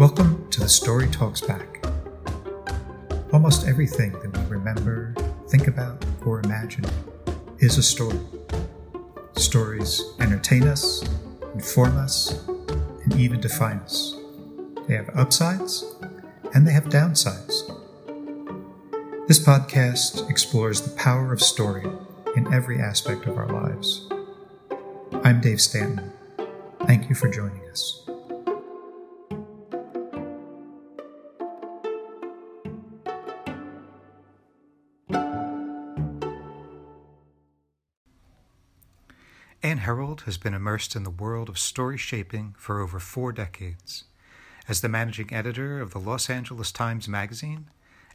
Welcome to The Story Talks Back. Almost everything that we remember, think about, or imagine is a story. Stories entertain us, inform us, and even define us. They have upsides, and they have downsides. This podcast explores the power of story in every aspect of our lives. I'm Dave Stanton. Thank you for joining us. Ann Herold has been immersed in the world of story shaping for over 4 decades. As the managing editor of the Los Angeles Times Magazine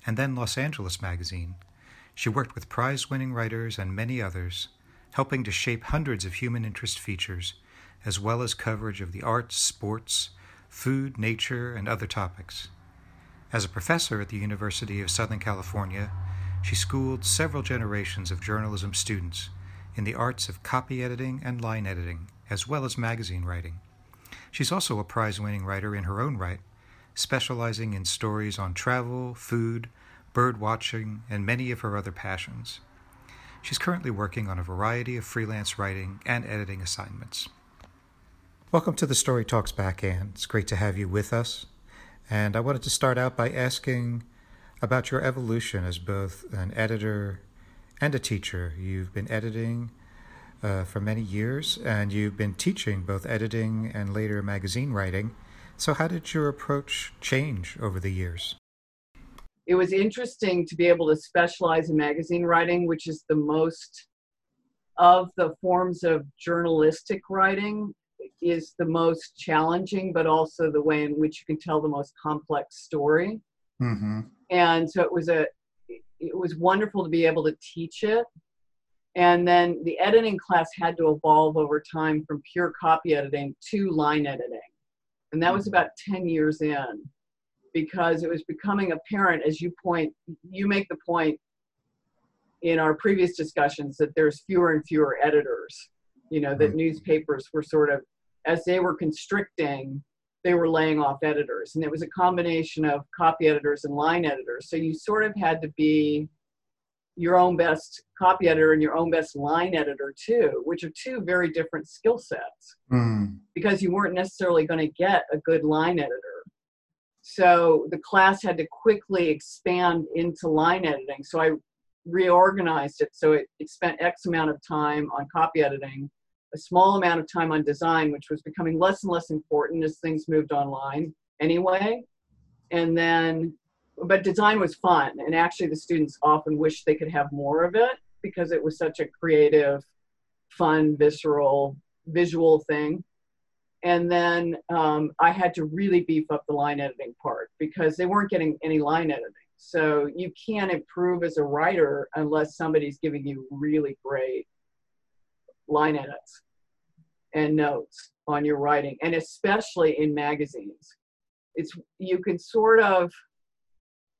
and then Los Angeles Magazine, she worked with prize-winning writers and many others, helping to shape hundreds of human interest features, as well as coverage of the arts, sports, food, nature, and other topics. As a professor at the University of Southern California, she schooled several generations of journalism students in the arts of copy editing and line editing, as well as magazine writing. She's also a prize-winning writer in her own right, specializing in stories on travel, food, bird watching, and many of her other passions. She's currently working on a variety of freelance writing and editing assignments. Welcome to The Story Talks Back, Ann. It's great to have you with us. And I wanted to start out by asking about your evolution as both an editor and a teacher. You've been editing for many years, and you've been teaching both editing and later magazine writing. So how did your approach change over the years? It was interesting to be able to specialize in magazine writing, which is the most of the forms of journalistic writing is the most challenging, but also the way in which you can tell the most complex story. Mm-hmm. And so it was wonderful to be able to teach it. And then the editing class had to evolve over time from pure copy editing to line editing. And that was about 10 years in, because it was becoming apparent, as you make the point in our previous discussions, that there's fewer and fewer editors, that newspapers were sort of, as they were constricting, they were laying off editors. And it was a combination of copy editors and line editors. So you sort of had to be your own best copy editor and your own best line editor too, which are two very different skill sets, because you weren't necessarily going to get a good line editor. So the class had to quickly expand into line editing. So I reorganized it. So it spent X amount of time on copy editing, a small amount of time on design, which was becoming less and less important as things moved online anyway. And then, but design was fun. And actually the students often wished they could have more of it because it was such a creative, fun, visceral, visual thing. And then I had to really beef up the line editing part because they weren't getting any line editing. So you can't improve as a writer unless somebody's giving you really great line edits and notes on your writing. And especially in magazines, you can sort of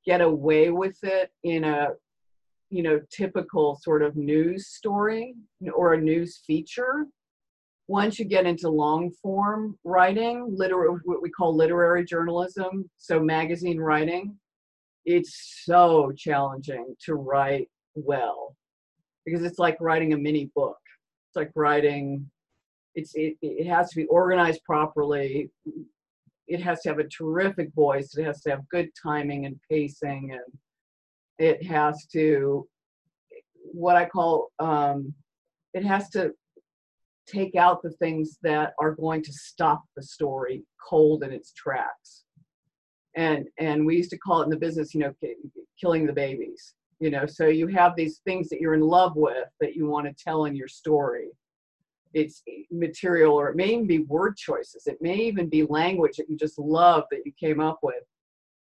get away with it in a, typical sort of news story or a news feature. Once you get into long form writing, what we call literary journalism, so magazine writing, it's so challenging to write well because it's like writing a mini book. It's like writing, it has to be organized properly. It has to have a terrific voice. It has to have good timing and pacing. And it has to, what I call, it has to take out the things that are going to stop the story cold in its tracks. And we used to call it in the business, killing the babies. So you have these things that you're in love with that you want to tell in your story. It's material, or it may even be word choices. It may even be language that you just love that you came up with,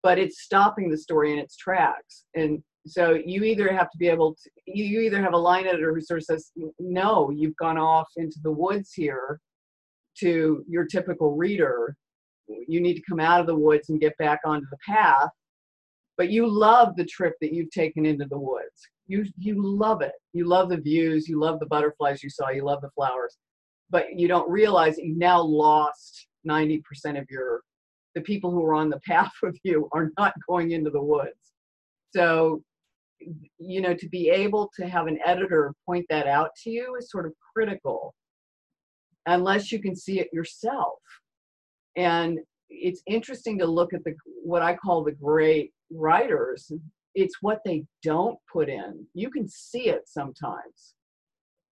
but it's stopping the story in its tracks. And so you either have to be able to, you either have a line editor who sort of says, no, you've gone off into the woods here to your typical reader. You need to come out of the woods and get back onto the path. But you love the trip that you've taken into the woods. You love it. You love the views. You love the butterflies you saw. You love the flowers. But you don't realize that you've now lost 90% of your the people who are on the path with you are not going into the woods. So, you know, to be able to have an editor point that out to you is sort of critical, unless you can see it yourself. And it's interesting to look at the what I call the great writers. It's what they don't put in. You can see it sometimes.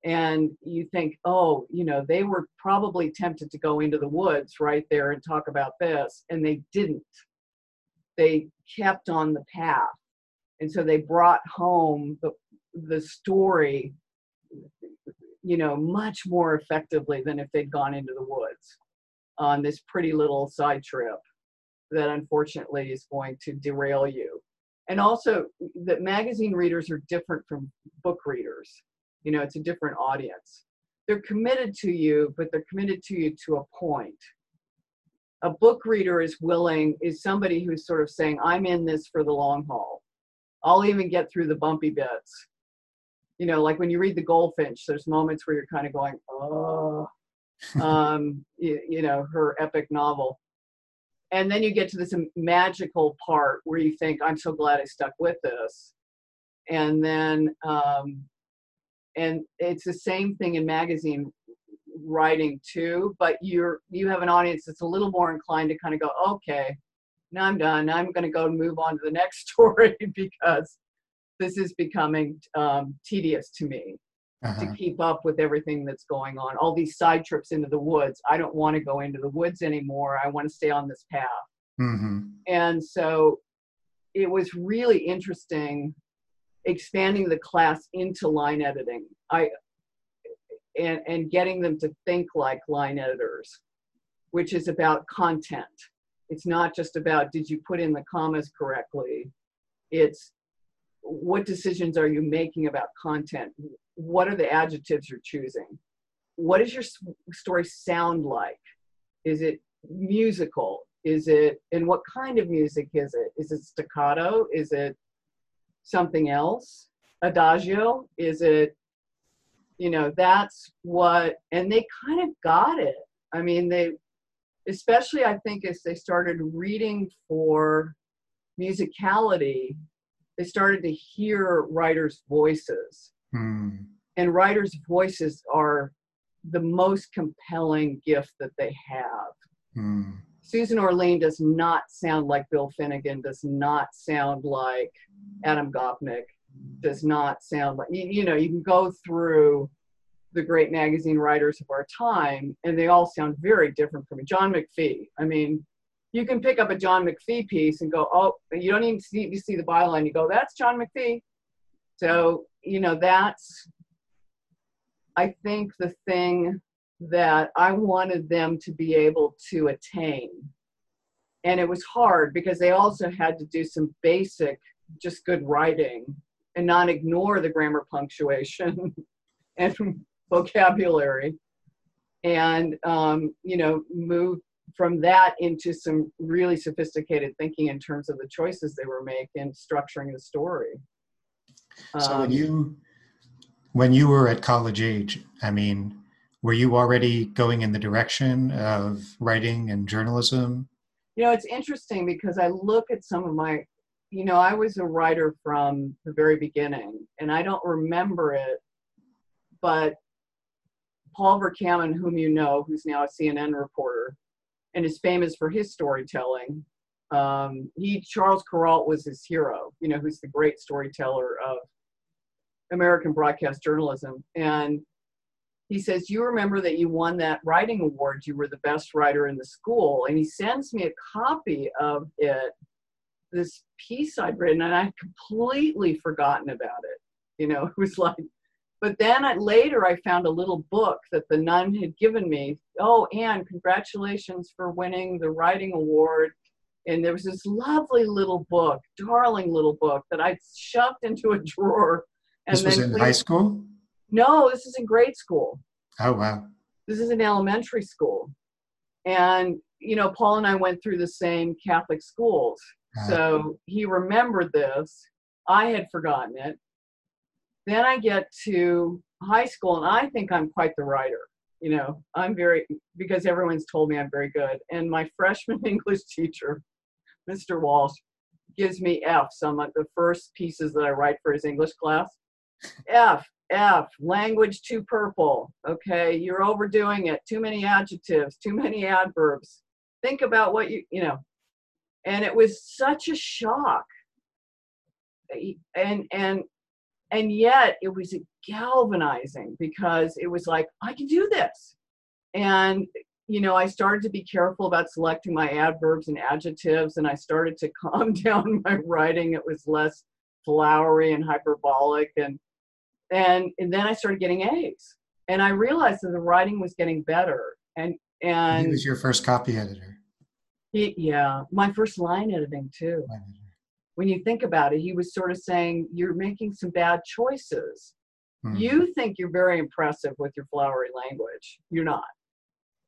And you think, oh, you know, they were probably tempted to go into the woods right there and talk about this. And they didn't. They kept on the path. And so they brought home the story, you know, much more effectively than if they'd gone into the woods on this pretty little side trip that unfortunately is going to derail you. And also that magazine readers are different from book readers. You know, it's a different audience. They're committed to you, but they're committed to you to a point. A book reader is somebody who's sort of saying, I'm in this for the long haul. I'll even get through the bumpy bits. You know, like when you read The Goldfinch, there's moments where you're kind of going, oh, you know, her epic novel. And then you get to this magical part where you think, I'm so glad I stuck with this. And then, and it's the same thing in magazine writing too, but you have an audience that's a little more inclined to kind of go, okay, now I'm done. I'm going to go move on to the next story because this is becoming tedious to me to keep up with everything that's going on. All these side trips into the woods. I don't want to go into the woods anymore. I want to stay on this path. Mm-hmm. And so it was really interesting expanding the class into line editing and getting them to think like line editors, which is about content. It's not just about, did you put in the commas correctly? It's what decisions are you making about content? What are the adjectives you're choosing? What does your story sound like? Is it musical? Is it, and what kind of music is it? Is it staccato? Is it something else? Adagio? Is it, you know, that's what, and they kind of got it. I mean, they, especially I think as they started reading for musicality, they started to hear writers' voices. Mm. And writers' voices are the most compelling gift that they have. Mm. Susan Orlean does not sound like Bill Finnegan, does not sound like Adam Gopnik, does not sound like, you know, you can go through the great magazine writers of our time, and they all sound very different from John McPhee. I mean, you can pick up a John McPhee piece and go, oh, you don't even see the byline. You go, that's John McPhee. So, you know, that's, I think, the thing that I wanted them to be able to attain. And it was hard because they also had to do some basic, just good writing and not ignore the grammar, punctuation and vocabulary. And, you know, move from that into some really sophisticated thinking in terms of the choices they were making, structuring the story. So when you were at college age, I mean, were you already going in the direction of writing and journalism? You know, it's interesting because I look at some of my, you know, I was a writer from the very beginning, and I don't remember it, but Paul Verkamen, whom you know, who's now a CNN reporter and is famous for his storytelling, Charles Kuralt was his hero, you know, who's the great storyteller of American broadcast journalism. And he says, you remember that you won that writing award. You were the best writer in the school. And he sends me a copy of it, this piece I'd written, and I'd completely forgotten about it. You know, it was like, but then later I found a little book that the nun had given me. Oh, Anne, congratulations for winning the writing award. And there was this lovely little book, darling little book that I'd shoved into a drawer. And this was in high school? No, this is in grade school. Oh, wow. This is in elementary school. And, you know, Paul and I went through the same Catholic schools. So he remembered this. I had forgotten it. Then I get to high school, and I think I'm quite the writer. you know, because everyone's told me I'm very good. And my freshman English teacher, Mr. Walsh, gives me F's on the first pieces that I write for his English class. F, language too purple. Okay, you're overdoing it. Too many adjectives, too many adverbs. Think about what you know. And it was such a shock. And yet it was galvanizing, because it was like, I can do this. And, you know, I started to be careful about selecting my adverbs and adjectives, and I started to calm down my writing. It was less flowery and hyperbolic. And then I started getting A's, and I realized that the writing was getting better. And he was your first copy editor. Yeah, my first line editing too. When you think about it, he was sort of saying, you're making some bad choices. Mm-hmm. You think you're very impressive with your flowery language. You're not.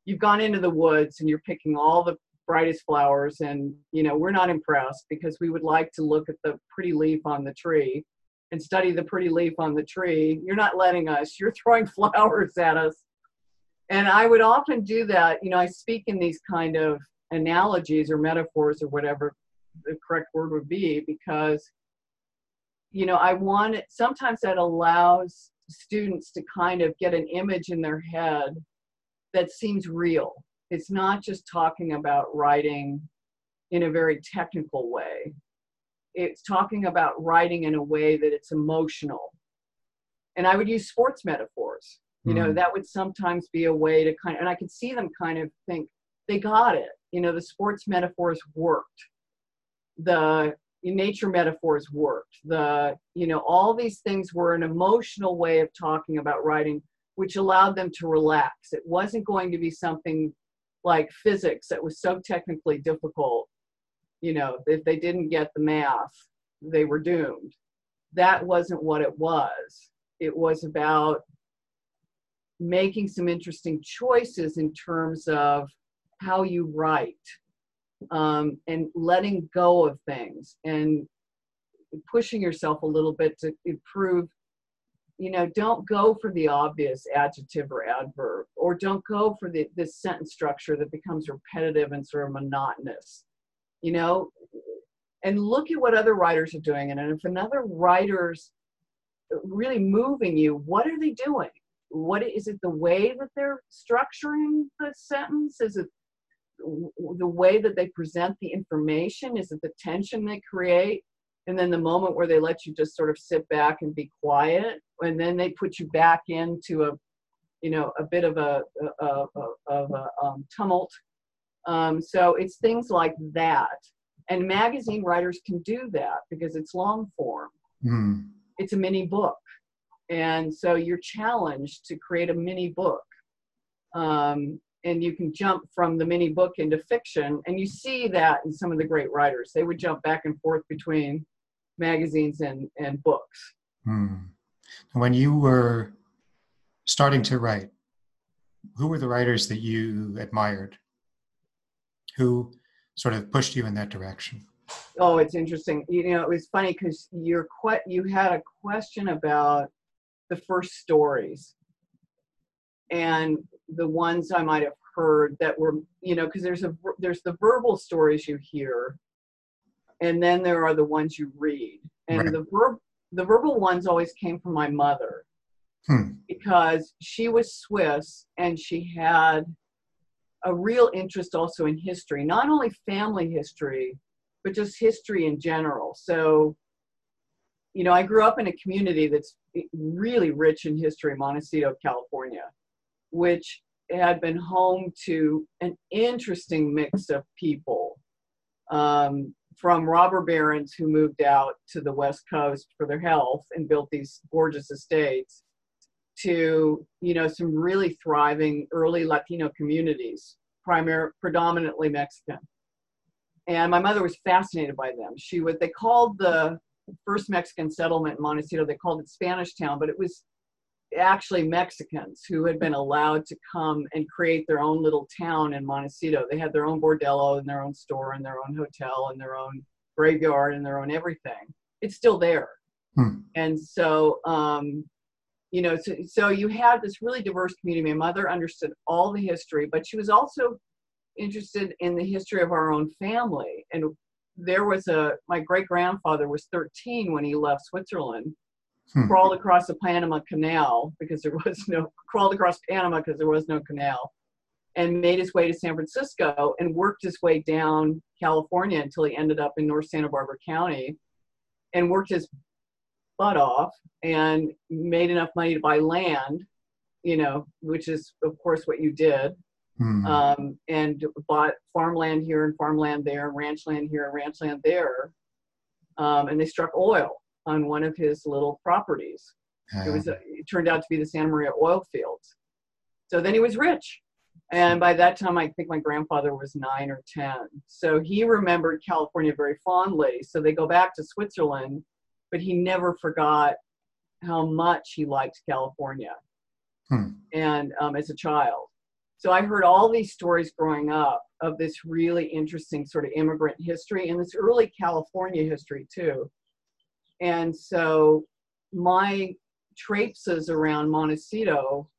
You've gone into the woods and you're picking all the brightest flowers, and, you know, we're not impressed, because we would like to look at the pretty leaf on the tree and study the pretty leaf on the tree. You're not letting us. You're throwing flowers at us. And I would often do that. You know, I speak in these kind of analogies or metaphors, or whatever the correct word would be, because, you know, I want it. Sometimes that allows students to kind of get an image in their head that seems real. It's not just talking about writing in a very technical way. It's talking about writing in a way that it's emotional. And I would use sports metaphors. You know, that would sometimes be a way to kind of, and I could see them kind of think, they got it. You know, the sports metaphors worked. The nature metaphors worked. The, you know, all these things were an emotional way of talking about writing, which allowed them to relax. It wasn't going to be something like physics that was so technically difficult. You know, if they didn't get the math, they were doomed. That wasn't what it was. It was about making some interesting choices in terms of how you write, and letting go of things and pushing yourself a little bit to improve. You know, don't go for the obvious adjective or adverb, or don't go for this sentence structure that becomes repetitive and sort of monotonous, you know, and look at what other writers are doing. And if another writer's really moving you, what are they doing? What is it, the way that they're structuring the sentence? Is it the way that they present the information? Is it the tension they create? And then the moment where they let you just sort of sit back and be quiet, and then they put you back into a bit of a tumult. So it's things like that. And magazine writers can do that because it's long form. Mm. It's a mini book. And so you're challenged to create a mini book, and you can jump from the mini book into fiction. And you see that in some of the great writers. They would jump back and forth between magazines and books. Mm. When you were starting to write, who were the writers that you admired? Who sort of pushed you in that direction? Oh, it's interesting. You know, it was funny because you had a question about the first stories and the ones I might have heard that were, you know, because there's the verbal stories you hear, and then there are the ones you read. And right. The verbal ones always came from my mother, because she was Swiss and she had a real interest also in history, not only family history, but just history in general. So, you know, I grew up in a community that's really rich in history, Montecito, California, which had been home to an interesting mix of people, from robber barons who moved out to the West Coast for their health and built these gorgeous estates, to, you know, some really thriving early Latino communities, predominantly Mexican. And my mother was fascinated by them. They called the first Mexican settlement in Montecito, they called it Spanish Town, but it was actually Mexicans who had been allowed to come and create their own little town in Montecito. They had their own bordello and their own store and their own hotel and their own graveyard and their own everything. It's still there. And so you know, so you had this really diverse community. My mother understood all the history, but she was also interested in the history of our own family. And there was my great-grandfather was 13 when he left Switzerland, crawled across the Panama Canal because there was no, and made his way to San Francisco and worked his way down California until he ended up in North Santa Barbara County and worked his butt off and made enough money to buy land, you know, which is, of course, what you did. And bought farmland here and farmland there, and ranch land here and ranch land there. And they struck oil on one of his little properties. It turned out to be the Santa Maria oil fields. So then he was rich. And by that time, I think my grandfather was 9 or 10. So he remembered California very fondly. So they go back to Switzerland, but he never forgot how much he liked California and as a child. So I heard all these stories growing up of this really interesting sort of immigrant history and this early California history too. And so my traipses around Montecito,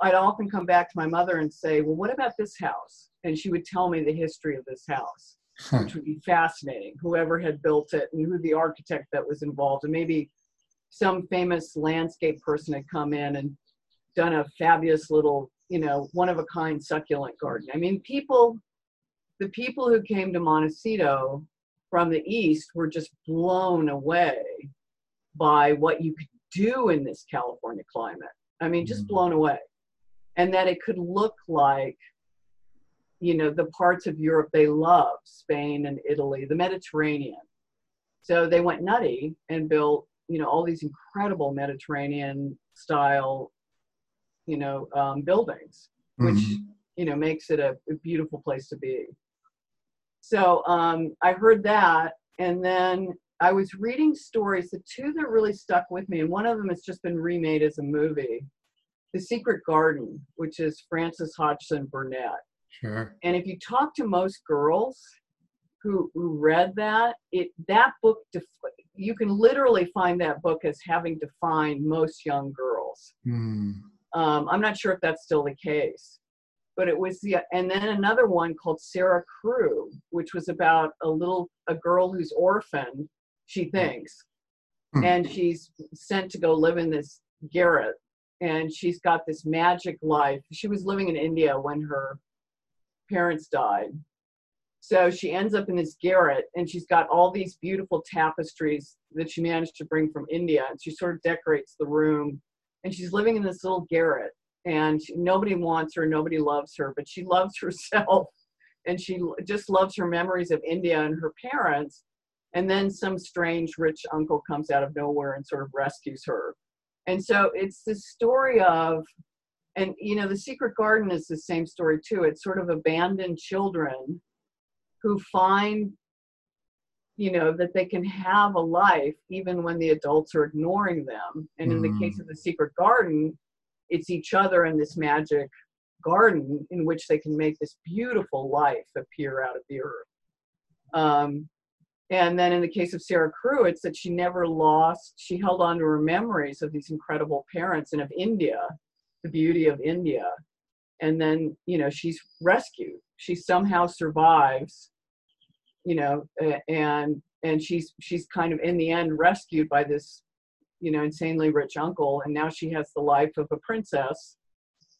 I'd often come back to my mother and say, well, what about this house? And she would tell me the history of this house, which would be fascinating, whoever had built it and who the architect that was involved. And maybe some famous landscape person had come in and done a fabulous little, you know, one-of-a-kind succulent garden. I mean, the people who came to Montecito from the East were just blown away by what you could do in this California climate. I mean, just blown away. And that it could look like, you know, the parts of Europe they love, Spain and Italy, the Mediterranean. So they went nutty and built, you know, all these incredible Mediterranean style, you know, buildings, which, you know, makes it a beautiful place to be. So I heard that. And then I was reading stories, the two that really stuck with me, and one of them has just been remade as a movie, The Secret Garden, which is Frances Hodgson Burnett. And if you talk to most girls who read that, that book, you can literally find that book as having defined most young girls. I'm not sure if that's still the case, but it was and then another one called Sarah Crew, which was about a girl who's orphaned, she thinks, and she's sent to go live in this garret, and she's got this magic life. She was living in India when her parents died. So she ends up in this garret, and she's got all these beautiful tapestries that she managed to bring from India, and she sort of decorates the room. And she's living in this little garret, and nobody wants her, nobody loves her, but she loves herself, and she just loves her memories of India and her parents. And then some strange rich uncle comes out of nowhere and sort of rescues her. And so it's this story of, and you know, The Secret Garden is the same story too. It's sort of abandoned children who find, you know, that they can have a life even when the adults are ignoring them. And in the case of The Secret Garden, it's each other in this magic garden in which they can make this beautiful life appear out of the earth. And then in the case of Sarah Crew, it's that she never lost, she held on to her memories of these incredible parents and of India, the beauty of India. And then, you know, she's rescued. She somehow survives, you know, and she's kind of in the end rescued by this, you know, insanely rich uncle. And now she has the life of a princess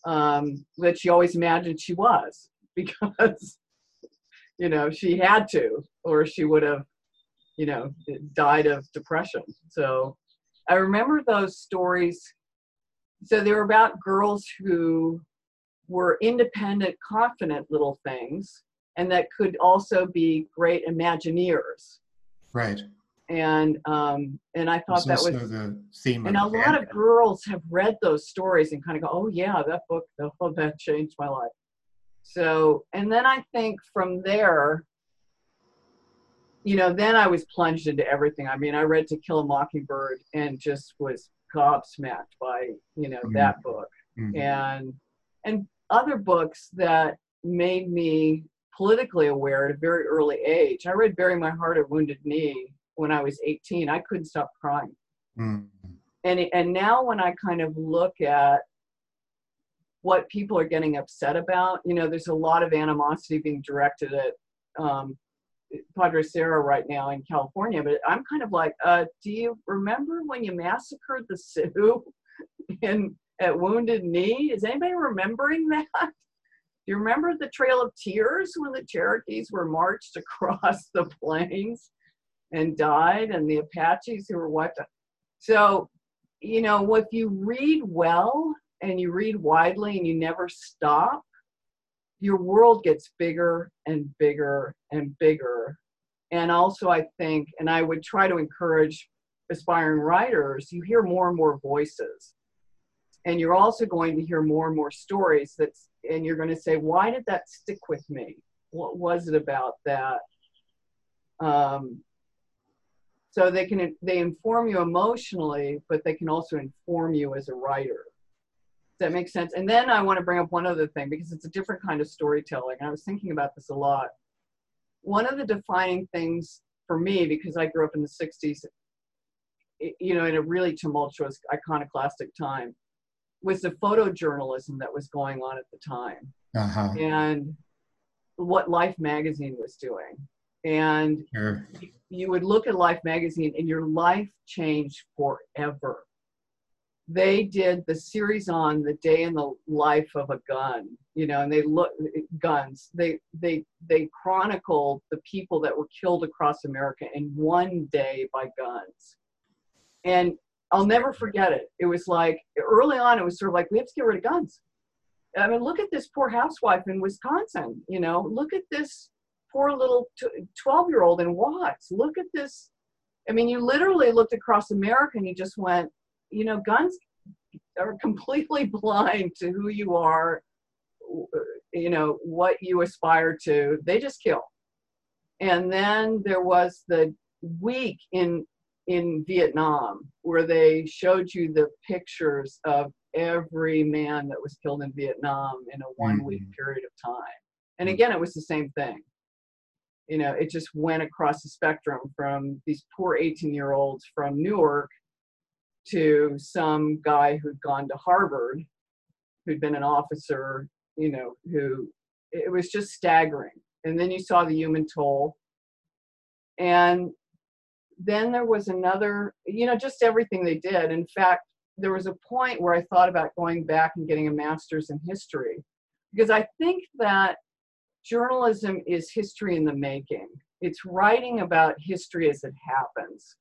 that she always imagined she was, because, you know, she had to, or she would have, you know, died of depression. So I remember those stories. So they were about girls who were independent, confident little things, and that could also be great Imagineers. And I thought that was the theme. And a lot of girls have read those stories and kind of go, oh yeah, that book, oh, that changed my life. So, and then I think from there, you know, then I was plunged into everything. I mean, I read To Kill a Mockingbird and just was gobsmacked by, you know, that book and other books that made me politically aware at a very early age. I read Bury My Heart at Wounded Knee when I was 18. I couldn't stop crying. And now when I kind of look at what people are getting upset about, you know, there's a lot of animosity being directed at Padre Serra right now in California, but I'm kind of like, do you remember when you massacred the Sioux at Wounded Knee? Is anybody remembering that? Do you remember the Trail of Tears when the Cherokees were marched across the plains and died, and the Apaches who were wiped out? So, you know, if you read well and you read widely and you never stop, your world gets bigger and bigger and bigger. And also I think, and I would try to encourage aspiring writers, you hear more and more voices. And you're also going to hear more and more stories and you're going to say, why did that stick with me? What was it about that? So they inform you emotionally, but they can also inform you as a writer. Does that make sense? And then I want to bring up one other thing, because it's a different kind of storytelling. And I was thinking about this a lot. One of the defining things for me, because I grew up in the 60s, you know, in a really tumultuous, iconoclastic time, was the photojournalism that was going on at the time, and what Life magazine was doing. And you would look at Life magazine and your life changed forever. They did the series on the day in the life of a gun, you know, and they looked at guns. They chronicled the people that were killed across America in one day by guns. And I'll never forget it. It was like, early on, it was sort of like, we have to get rid of guns. I mean, look at this poor housewife in Wisconsin, you know, look at this poor little 12-year-old in Watts, look at this. I mean, you literally looked across America and you just went, you know, guns are completely blind to who you are, you know, what you aspire to. They just kill. And then there was the week in Vietnam, where they showed you the pictures of every man that was killed in Vietnam in a one-week period of time. And again, it was the same thing. You know, it just went across the spectrum from these poor 18-year-olds from Newark to some guy who'd gone to Harvard, who'd been an officer, you know, who, it was just staggering. And then you saw the human toll. And then there was another, you know, just everything they did. In fact, there was a point where I thought about going back and getting a master's in history, because I think that journalism is history in the making. It's writing about history as it happens.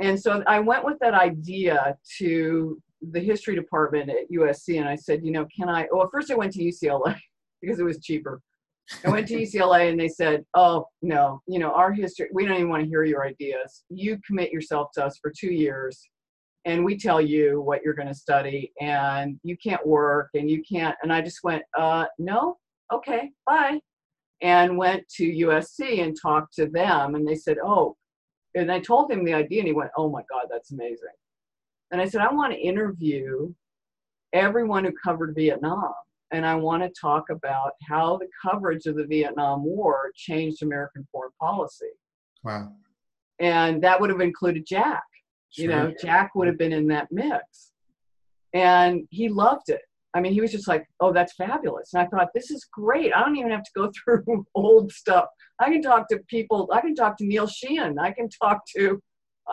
And so I went with that idea to the history department at USC, and I said, you know, can I, well, first I went to UCLA because it was cheaper. I went to UCLA and they said, oh, no, you know, our history, we don't even want to hear your ideas. You commit yourself to us for 2 years and we tell you what you're going to study, and you can't work and you can't. And I just went, no, okay, bye. And went to USC and talked to them, and they said, oh, and I told him the idea and he went, oh my God, that's amazing. And I said, I want to interview everyone who covered Vietnam. And I want to talk about how the coverage of the Vietnam War changed American foreign policy. Wow. And that would have included Jack. Sure. You know, Jack would have been in that mix. And he loved it. I mean, he was just like, oh, that's fabulous. And I thought, this is great. I don't even have to go through old stuff. I can talk to people. I can talk to Neil Sheehan. I can talk to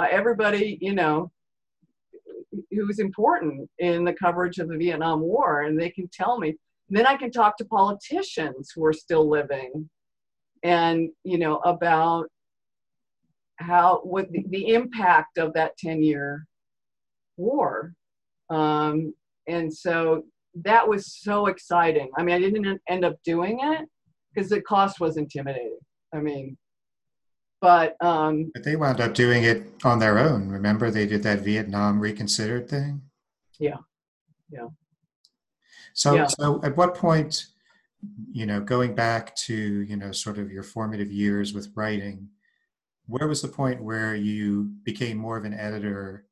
everybody, you know, who was important in the coverage of the Vietnam War, and they can tell me. And then I can talk to politicians who are still living, and, you know, about how, what the impact of that 10-year war. And so that was so exciting. I mean, I didn't end up doing it because the cost was intimidating. I mean, but they wound up doing it on their own. Remember, they did that Vietnam Reconsidered thing. Yeah. Yeah. So at what point, you know, going back to, you know, sort of your formative years with writing, where was the point where you became more of an editor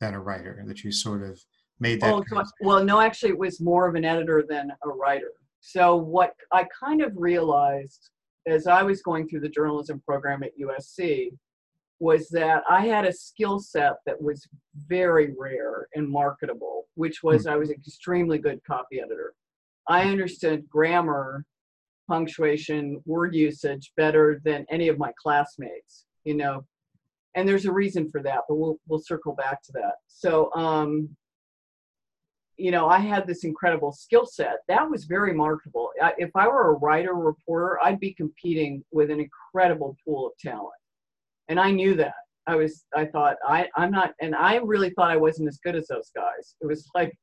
than a writer, that you sort of made that? Well, no, actually it was more of an editor than a writer. So what I kind of realized as I was going through the journalism program at USC, was that I had a skill set that was very rare and marketable, which was I was an extremely good copy editor. I understood grammar, punctuation, word usage better than any of my classmates, you know. And there's a reason for that, but we'll circle back to that. So, you know, I had this incredible skill set that was very marketable. If I were a writer or reporter, I'd be competing with an incredible pool of talent. And I knew that. I really thought I wasn't as good as those guys. It was like,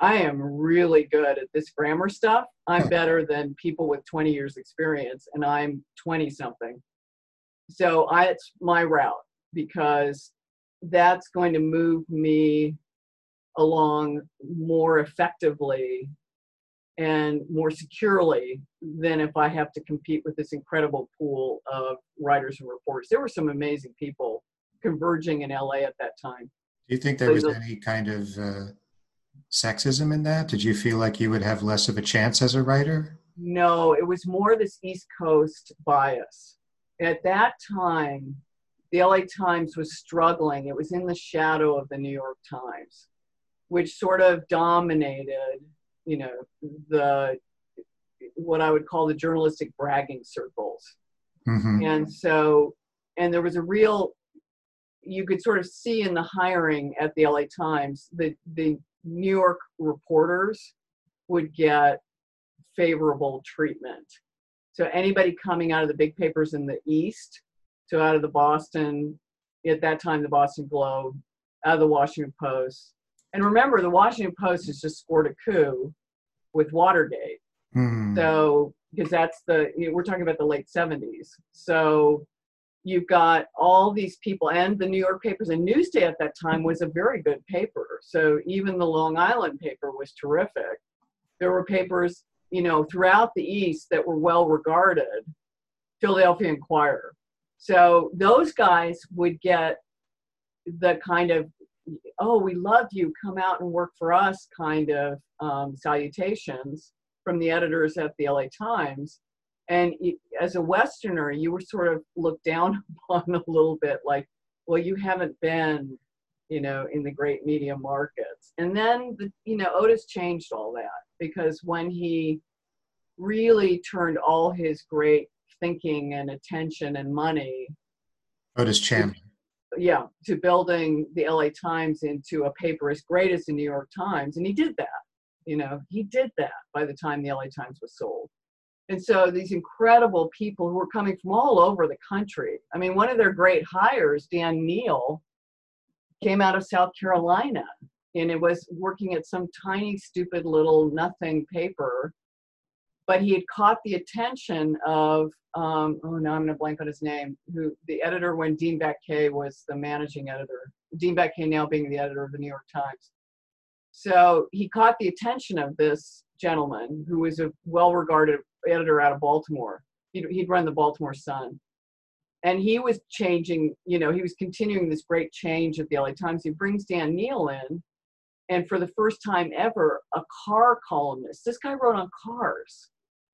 I am really good at this grammar stuff. I'm better than people with 20 years experience, and I'm 20 something. So it's my route, because that's going to move me along more effectively and more securely than if I have to compete with this incredible pool of writers and reporters. There were some amazing people converging in LA at that time. Do you think there was any kind of sexism in that? Did you feel like you would have less of a chance as a writer? No, it was more this East Coast bias. At that time, the LA Times was struggling. It was in the shadow of the New York Times, which sort of dominated, you know, what I would call the journalistic bragging circles. Mm-hmm. And there was a real, you could sort of see in the hiring at the LA Times, the New York reporters would get favorable treatment. So anybody coming out of the big papers in the East, so out of the Boston, at that time, the Boston Globe, out of the Washington Post. And remember, the Washington Post has just scored a coup with Watergate. Mm. So, because that's we're talking about the late 70s. So you've got all these people, and the New York papers, and Newsday at that time was a very good paper. So even the Long Island paper was terrific. There were papers, you know, throughout the East that were well regarded, Philadelphia Inquirer. So those guys would get the kind of, oh, we love you, come out and work for us kind of salutations from the editors at the LA Times. And as a Westerner, you were sort of looked down upon a little bit, like, well, you haven't been, you know, in the great media markets. And then, you know, Otis changed all that, because when he really turned all his great thinking and attention and money. Otis Chandler. Yeah, to building the LA Times into a paper as great as the New York Times. And he did that, you know, he did that by the time the LA Times was sold. And so these incredible people who were coming from all over the country. I mean, one of their great hires, Dan Neil, came out of South Carolina, and it was working at some tiny, stupid little nothing paper. But he had caught the attention of, oh, now I'm going to blank on his name, who the editor when Dean Baquet was the managing editor, Dean Baquet now being the editor of the New York Times. So he caught the attention of this gentleman who was a well-regarded editor out of Baltimore. He'd run the Baltimore Sun. And he was changing, you know, he was continuing this great change at the LA Times. He brings Dan Neil in, and for the first time ever, a car columnist. This guy wrote on cars.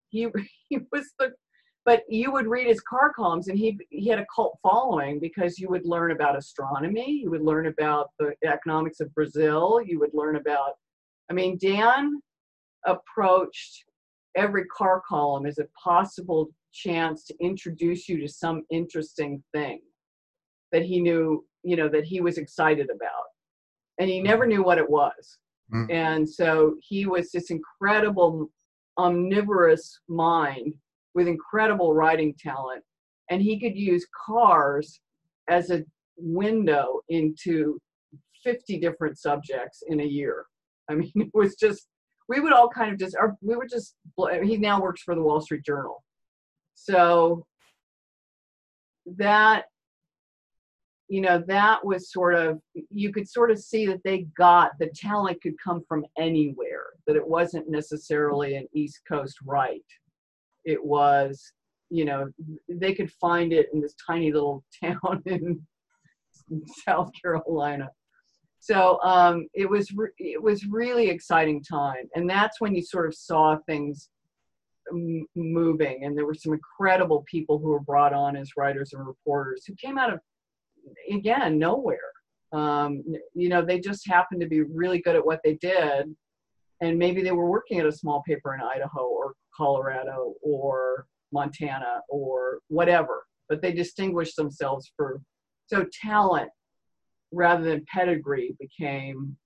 He was the, but you would read his car columns, and he had a cult following, because you would learn about astronomy, you would learn about the economics of Brazil, you would learn about, I mean, Dan approached every car column as a possible chance to introduce you to some interesting thing that he knew, you know, that he was excited about. And he never knew what it was. Mm. And so he was this incredible omnivorous mind with incredible writing talent. And he could use cars as a window into 50 different subjects in a year. I mean, it was just, we would all kind of just, we were just, he now works for the Wall Street Journal. So that, you know, that was sort of, you could sort of see that they got, the talent could come from anywhere, that it wasn't necessarily an East Coast right. It was, you know, they could find it in this tiny little town in South Carolina. So it was really exciting time. And that's when you sort of saw things moving. And there were some incredible people who were brought on as writers and reporters who came out of again, nowhere. You know, they just happened to be really good at what they did. And maybe they were working at a small paper in Idaho or Colorado or Montana or whatever, but they distinguished themselves for, so talent rather than pedigree became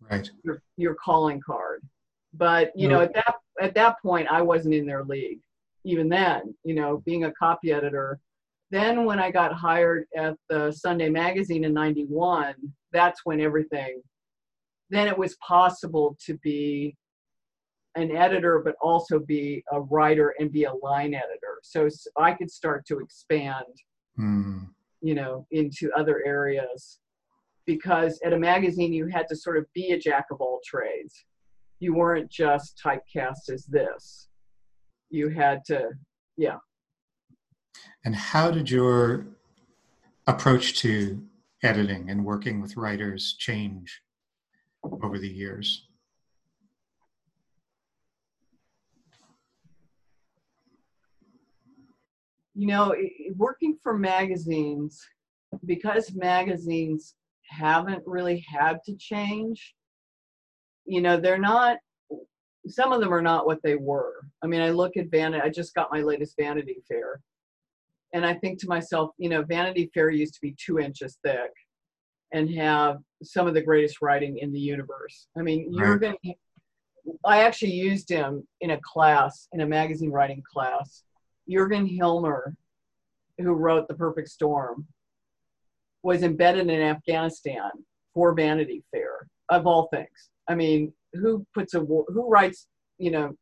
right. your calling card. But, you know, at that point, I wasn't in their league. Even then, you know, being a copy editor. Then when I got hired at the Sunday Magazine in 91, that's when everything, then it was possible to be an editor, but also be a writer and be a line editor. So I could start to expand, you know, into other areas, because at a magazine, you had to sort of be a jack of all trades. You weren't just typecast as this. You had to, yeah. And how did your approach to editing and working with writers change over the years? You know, working for magazines, because magazines haven't really had to change, you know, they're not, some of them are not what they were. I mean, I look at Vanity, I just got my latest Vanity Fair. And I think to myself, you know, Vanity Fair used to be 2 inches thick and have some of the greatest writing in the universe. I mean, right. I actually used him in a class, in a magazine writing class. Jurgen Hilmer, who wrote The Perfect Storm, was embedded in Afghanistan for Vanity Fair, of all things. I mean, who writes, you know,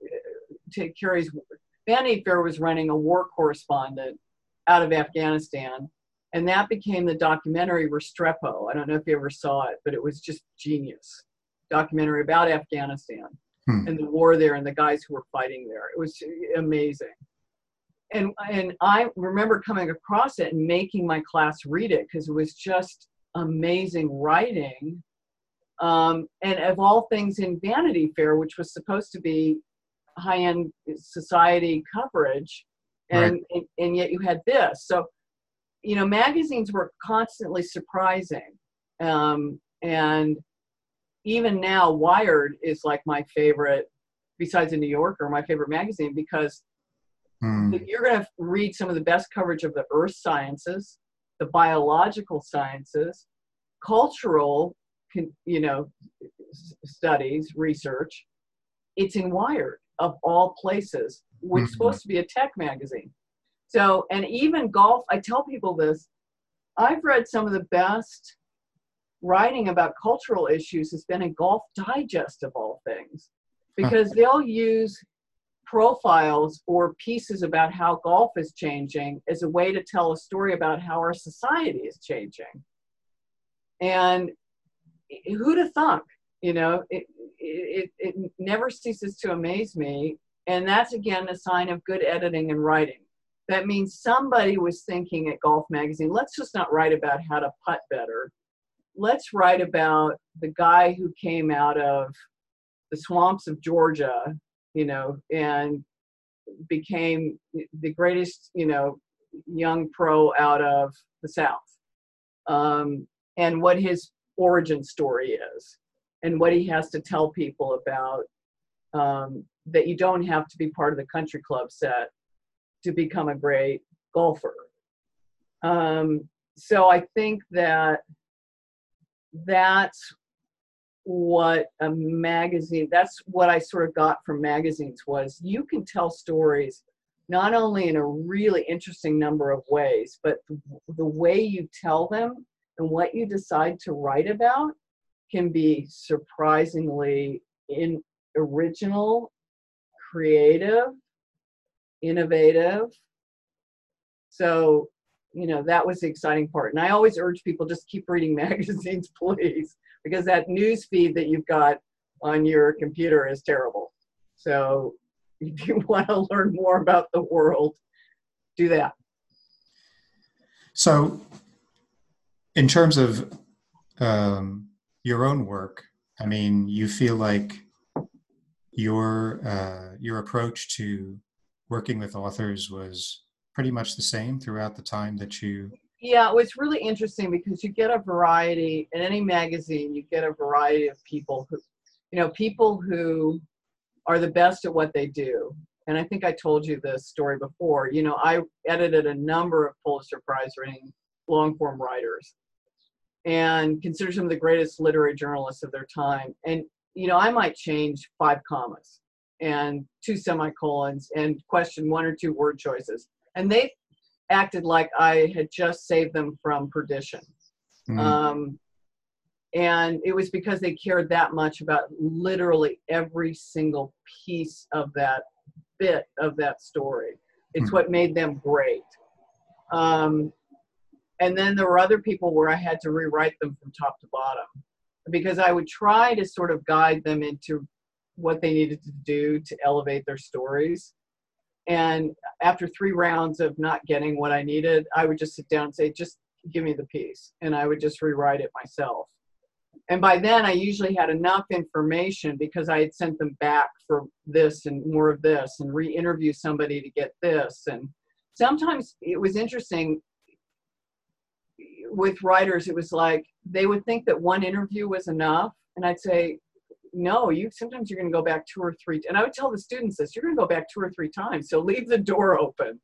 Vanity Fair was running a war correspondent out of Afghanistan, and that became the documentary Restrepo. I don't know if you ever saw it, but it was just genius. Documentary about Afghanistan and the war there and the guys who were fighting there. It was amazing. And I remember coming across it and making my class read it because it was just amazing writing. And of all things in Vanity Fair, which was supposed to be high-end society coverage, and yet you had this. So, you know, magazines were constantly surprising. And even now, Wired is like my favorite, besides the New Yorker, my favorite magazine, because you're going to read some of the best coverage of the earth sciences, the biological sciences, cultural, you know, studies, research. It's in Wired, of all places, which is supposed to be a tech magazine. So, and even golf, I tell people this, I've read some of the best writing about cultural issues has been in Golf Digest, of all things, because they'll use profiles or pieces about how golf is changing as a way to tell a story about how our society is changing. And who'd have thunk, you know, it never ceases to amaze me. And that's, again, a sign of good editing and writing. That means somebody was thinking at Golf Magazine, let's just not write about how to putt better. Let's write about the guy who came out of the swamps of Georgia, you know, and became the greatest, you know, young pro out of the South. And what his origin story is and what he has to tell people about that you don't have to be part of the country club set to become a great golfer. So I think that that's what a magazine, that's what I sort of got from magazines was you can tell stories not only in a really interesting number of ways, but the way you tell them and what you decide to write about can be surprisingly original, creative, innovative. So, you know, that was the exciting part. And I always urge people just keep reading magazines, please, because that news feed that you've got on your computer is terrible. So if you want to learn more about the world, do that. So in terms of your own work, I mean, you feel like your approach to working with authors was pretty much the same throughout the time that you Yeah, it was really interesting because you get a variety in any magazine. You get a variety of people who, you know, people who are the best at what they do. And I think I told you this story before. You know, I edited a number of Pulitzer Prize-winning long-form writers, and consider some of the greatest literary journalists of their time. And you know, I might change 5 commas and 2 semicolons and question 1 or 2 word choices, and they acted like I had just saved them from perdition. Mm-hmm. And it was because they cared that much about literally every single piece of that bit of that story. It's mm-hmm. what made them great. And then there were other people where I had to rewrite them from top to bottom, because I would try to sort of guide them into what they needed to do to elevate their stories. And after 3 rounds of not getting what I needed, I would just sit down and say, just give me the piece. And I would just rewrite it myself. And by then I usually had enough information, because I had sent them back for this and more of this and re-interview somebody to get this. And sometimes it was interesting with writers, it was like, they would think that 1 interview was enough. And I'd say, no, sometimes you're going to go back 2 or 3. And I would tell the students this, you're going to go back 2 or 3 times. So leave the door open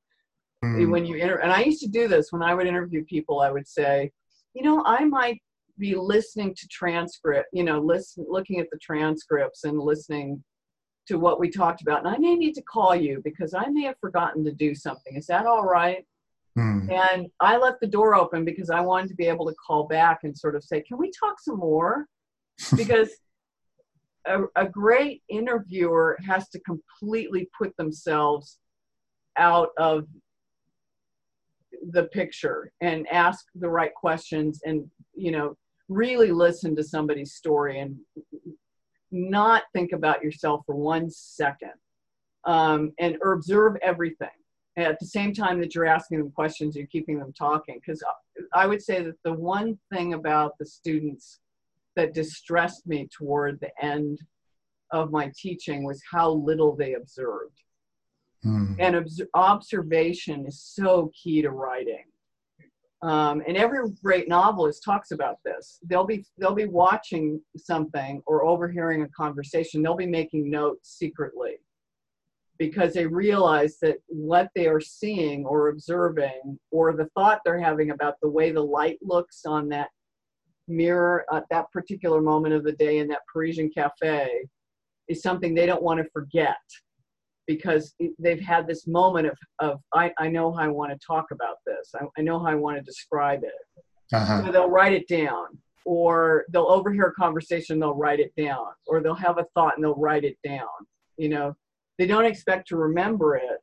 when you enter. And I used to do this when I would interview people. I would say, you know, I might be listening to transcript, you know, looking at the transcripts and listening to what we talked about. And I may need to call you because I may have forgotten to do something. Is that all right? And I left the door open because I wanted to be able to call back and sort of say, can we talk some more? Because a great interviewer has to completely put themselves out of the picture and ask the right questions and, you know, really listen to somebody's story and not think about yourself for 1 second, and observe everything. At the same time that you're asking them questions, you're keeping them talking. Because I would say that the one thing about the students that distressed me toward the end of my teaching was how little they observed. And observation is so key to writing. And every great novelist talks about this. They'll be watching something or overhearing a conversation. They'll be making notes secretly, because they realize that what they are seeing or observing, or the thought they're having about the way the light looks on that mirror at that particular moment of the day in that Parisian cafe, is something they don't want to forget, because they've had this moment of I know how I want to talk about this. I know how I want to describe it. So they'll write it down, or they'll overhear a conversation, they'll write it down, or they'll have a thought and they'll write it down, you know. They don't expect to remember it,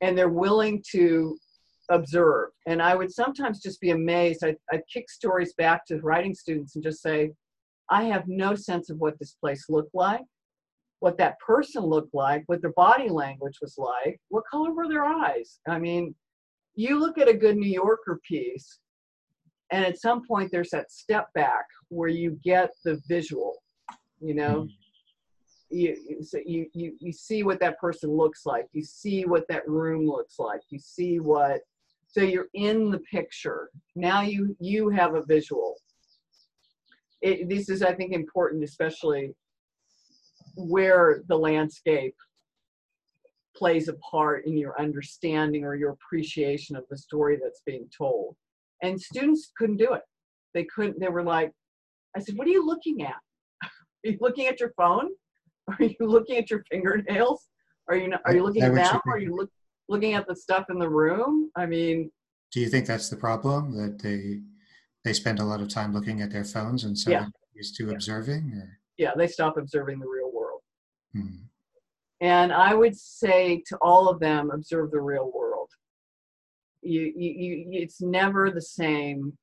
and they're willing to observe. And I would sometimes just be amazed. I'd kick stories back to writing students and just say, I have no sense of what this place looked like, what that person looked like, what their body language was like, what color were their eyes. I mean, you look at a good New Yorker piece, and at some point there's that step back where you get the visual, you know. You see what that person looks like. You see what that room looks like. You see what, so you're in the picture. Now you have a visual. This is, I think, important, especially where the landscape plays a part in your understanding or your appreciation of the story that's being told. And students couldn't do it. They couldn't, they were like, I said, what are you looking at? Are you looking at your phone? Are you looking at your fingernails? Are you looking at them? Are you looking at the stuff in the room? I mean, do you think that's the problem, that they spend a lot of time looking at their phones and so they're used to observing? Or? Yeah, they stop observing the real world. And I would say to all of them, observe the real world. It's never the same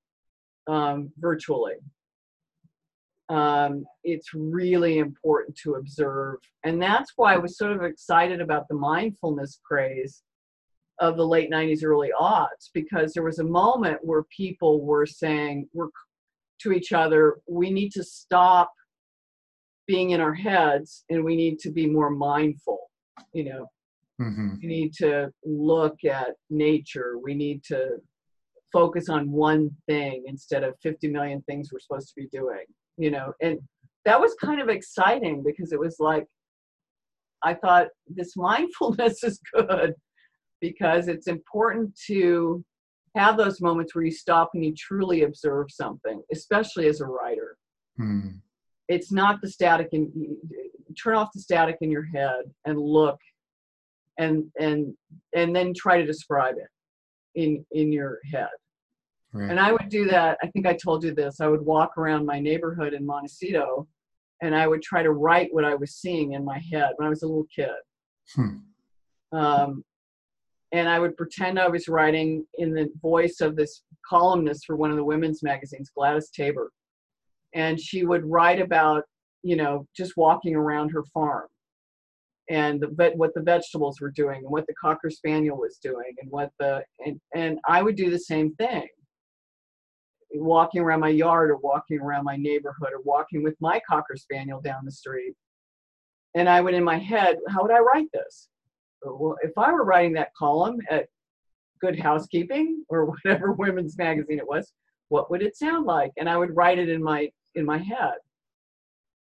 virtually. It's really important to observe. And that's why I was sort of excited about the mindfulness craze of the late 90s, early aughts, because there was a moment where people were saying to each other, we need to stop being in our heads and we need to be more mindful. You know, we need to look at nature. We need to focus on one thing instead of 50 million things we're supposed to be doing, you know. And that was kind of exciting because it was like, I thought this mindfulness is good because it's important to have those moments where you stop and you truly observe something, especially as a writer. Mm. It's not the static, and turn off the static in your head and look and then try to describe it in your head. Right. And I would do that. I think I told you this. I would walk around my neighborhood in Montecito and I would try to write what I was seeing in my head when I was a little kid. Hmm. And I would pretend I was writing in the voice of this columnist for one of the women's magazines, Gladys Tabor. And she would write about, you know, just walking around her farm and what the vegetables were doing and what the Cocker Spaniel was doing and and I would do the same thing. Walking around my yard or walking around my neighborhood or walking with my Cocker Spaniel down the street. And I would, in my head, how would I write this? Well, if I were writing that column at Good Housekeeping or whatever women's magazine it was, what would it sound like? And I would write it in my head.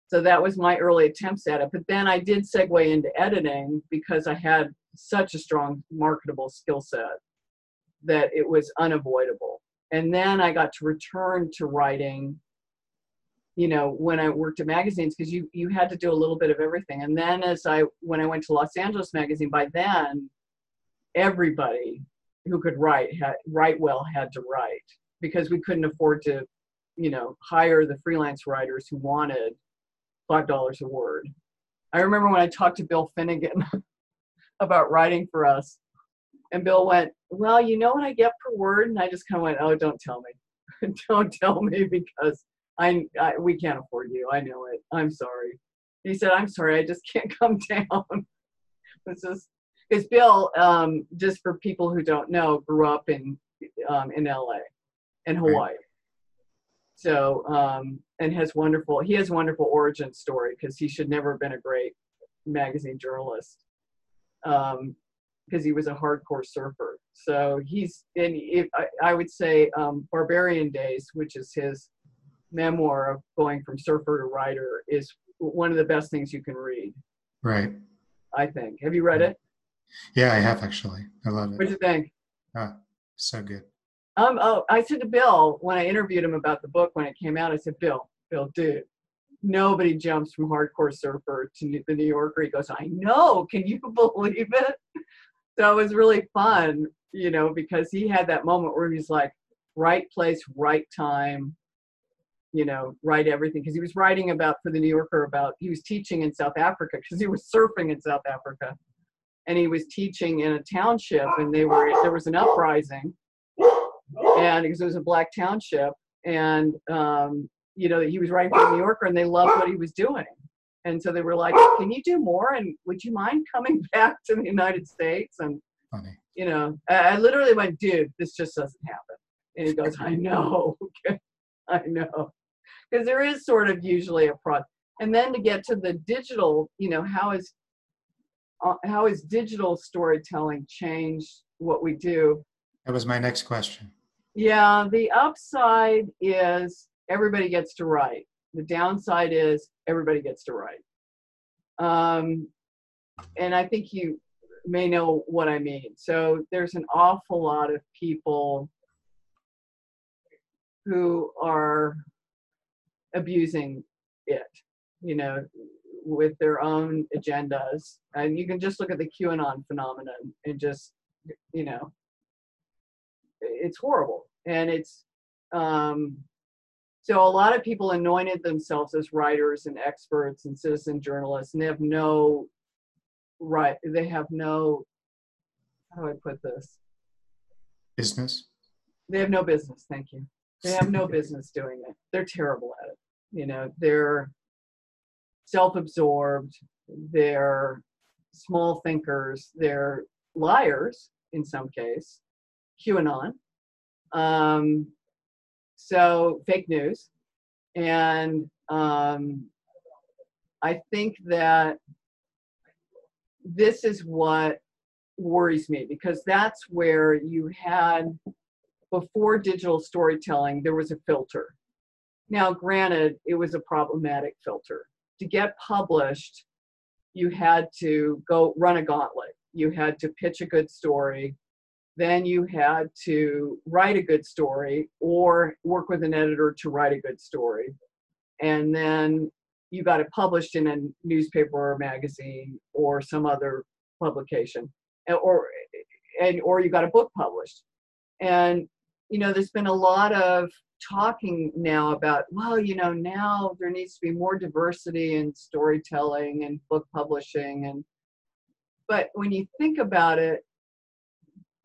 So that was my early attempts at it. But then I did segue into editing because I had such a strong marketable skill set that it was unavoidable. And then I got to return to writing, you know, when I worked at magazines, because you had to do a little bit of everything. And then when I went to Los Angeles Magazine, by then everybody who could write well had to write, because we couldn't afford to, you know, hire the freelance writers who wanted $5 a word. I remember when I talked to Bill Finnegan about writing for us, and Bill went, well, you know what I get per word? And I just kind of went, oh, don't tell me. Don't tell me, because we can't afford you. I know it. I'm sorry. He said, I'm sorry. I just can't come down. This is, because Bill, just for people who don't know, grew up in LA and Hawaii. Right. So, and he has a wonderful origin story, because he should never have been a great magazine journalist. Because he was a hardcore surfer. So I would say Barbarian Days, which is his memoir of going from surfer to writer, is one of the best things you can read. Right. I think. Have you read it? Yeah, I have, actually. I love it. What do you think? Oh, so good. I said to Bill, when I interviewed him about the book, when it came out, I said, Bill, dude, nobody jumps from hardcore surfer to the New Yorker. He goes, I know, can you believe it? So it was really fun, you know, because he had that moment where he's like, right place, right time, you know, right everything. Because he was writing about, for the New Yorker, about, he was teaching in South Africa, because he was surfing in South Africa. And he was teaching in a township, and there was an uprising. And because it was a black township. And, you know, he was writing for the New Yorker, and they loved what he was doing. And so they were like, can you do more? And would you mind coming back to the United States? And, funny. You know, I literally went, dude, this just doesn't happen. And he goes, I know. I know. Because there is sort of usually a process. And then to get to the digital, you know, how is digital storytelling changed what we do? That was my next question. Yeah, the upside is everybody gets to write. The downside is everybody gets to write. And I think you may know what I mean. So there's an awful lot of people who are abusing it, you know, with their own agendas. And you can just look at the QAnon phenomenon and just, you know, it's horrible. And it's, so a lot of people anointed themselves as writers and experts and citizen journalists, and they have no, how do I put this? Business? They have no business, thank you. They have no business doing it. They're terrible at it. You know, they're self-absorbed, they're small thinkers, they're liars in some case, QAnon. So fake news. And I think that this is what worries me, because that's where you had before digital storytelling, there was a filter. Now, granted, it was a problematic filter. To get published, you had to go run a gauntlet. You had to pitch a good story. Then you had to write a good story or work with an editor to write a good story. And then you got it published in a newspaper or a magazine or some other publication, or you got a book published. And, you know, there's been a lot of talking now about, well, you know, now there needs to be more diversity in storytelling and book publishing. And, but when you think about it,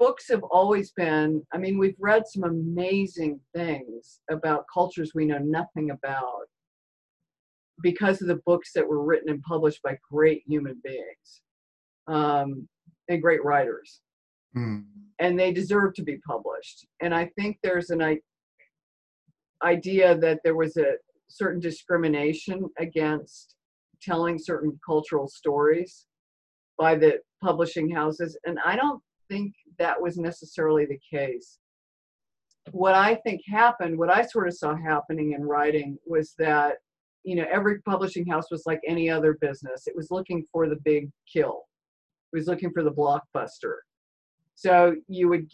books have always been, I mean, we've read some amazing things about cultures we know nothing about because of the books that were written and published by great human beings and great writers. Mm. And they deserve to be published. And I think there's an idea that there was a certain discrimination against telling certain cultural stories by the publishing houses. And I don't think that was necessarily the case. What I think happened, what I sort of saw happening in writing was that, you know, every publishing house was like any other business. It was looking for the big kill. It was looking for the blockbuster. So you would,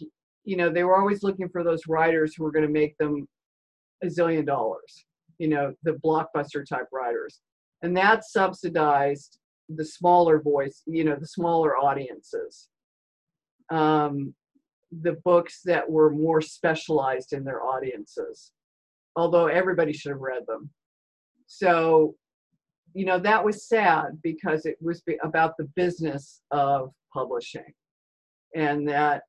you know, they were always looking for those writers who were going to make them $1 zillion, you know, the blockbuster type writers. And that subsidized the smaller voice, you know, the smaller audiences, the books that were more specialized in their audiences, although everybody should have read them. So, you know, that was sad because it was about the business of publishing. And that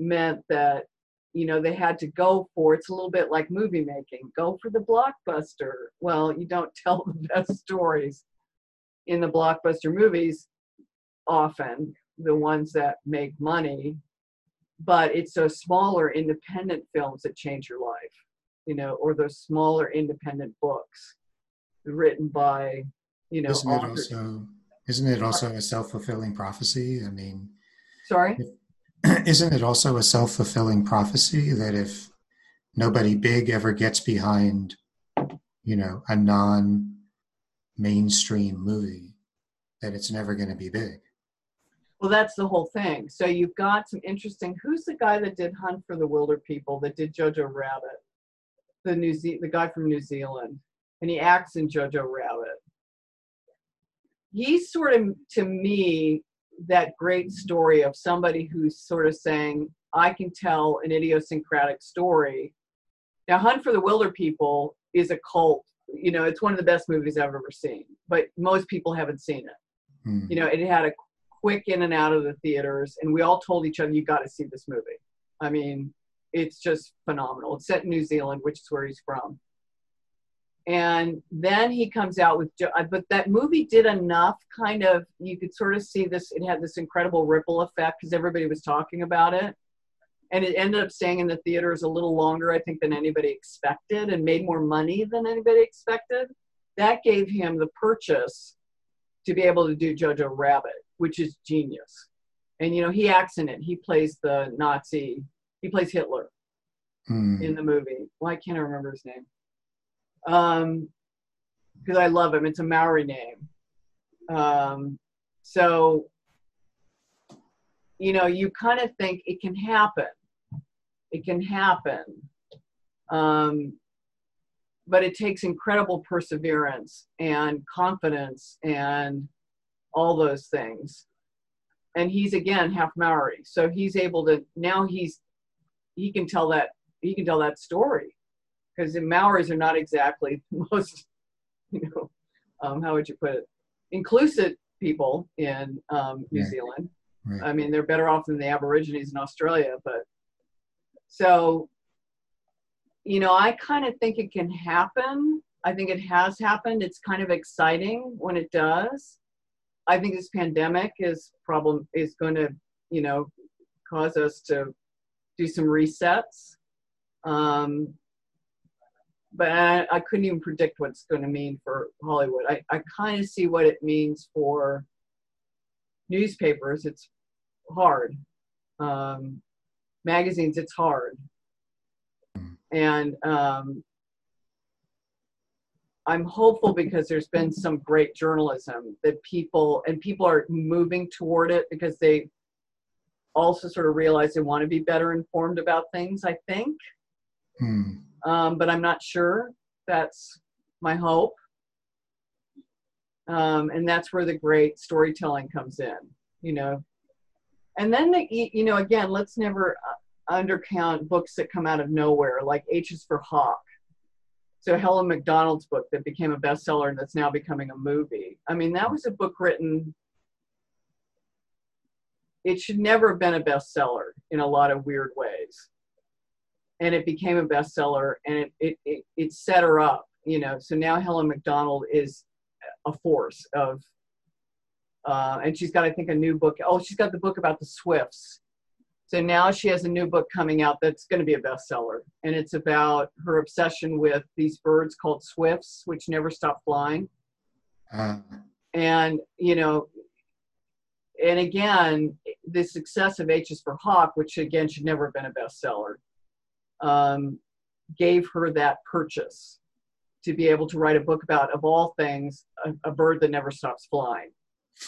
meant that, you know, they had to go for, it's a little bit like movie making, go for the blockbuster. Well, you don't tell the best stories in the blockbuster movies, often the ones that make money, but it's those smaller independent films that change your life, you know, or those smaller independent books written by, you know, authors. Isn't it also a self-fulfilling prophecy? I mean, sorry? Isn't it also a self-fulfilling prophecy that if nobody big ever gets behind, you know, a non-mainstream movie, that it's never going to be big? Well, that's the whole thing. So you've got some interesting, who's the guy that did Hunt for the Wilder People, that did Jojo Rabbit? The guy from New Zealand. And he acts in Jojo Rabbit. He's sort of, to me, that great story of somebody who's sort of saying, I can tell an idiosyncratic story. Now, Hunt for the Wilder People is a cult. You know, it's one of the best movies I've ever seen, but most people haven't seen it. Mm. You know, it had a quick in and out of the theaters, and we all told each other, you got to see this movie. I mean, it's just phenomenal. It's set in New Zealand, which is where he's from. And then he comes out with, but that movie did enough kind of, you could sort of see this, it had this incredible ripple effect because everybody was talking about it. And it ended up staying in the theaters a little longer, I think, than anybody expected, and made more money than anybody expected. That gave him the purchase to be able to do Jojo Rabbit, which is genius. And, you know, he acts in it. He plays the Nazi, he plays Hitler in the movie. Well, I can't remember his name. Because I love him. It's a Maori name. So, you know, you kind of think it can happen. It can happen. But it takes incredible perseverance and confidence and all those things. And he's, again, half Maori. So he's able to, now he can tell that story. Because the Maoris are not exactly the most, you know, how would you put it, inclusive people in New Zealand. Right. I mean, they're better off than the Aborigines in Australia. But so, you know, I kind of think it can happen. I think it has happened. It's kind of exciting when it does. I think this pandemic is going to, you know, cause us to do some resets. But I couldn't even predict what it's going to mean for Hollywood. I kind of see what it means for newspapers. It's hard. Magazines, it's hard. And I'm hopeful because there's been some great journalism that people are moving toward it because they also sort of realize they want to be better informed about things, I think. Mm. But I'm not sure. That's my hope. And that's where the great storytelling comes in, you know. And then, you know, again, let's never undercount books that come out of nowhere, like H is for Hawk. So Helen MacDonald's book that became a bestseller and that's now becoming a movie. I mean, that was a book written, it should never have been a bestseller in a lot of weird ways. And it became a bestseller and it set her up, you know. So now Helen MacDonald is a force of, and she's got, I think, a new book. Oh, she's got the book about the Swifts. So now she has a new book coming out that's going to be a bestseller. And it's about her obsession with these birds called Swifts, which never stop flying. And, you know, and again, the success of H is for Hawk, which again should never have been a bestseller, gave her that purchase to be able to write a book about, of all things, a bird that never stops flying.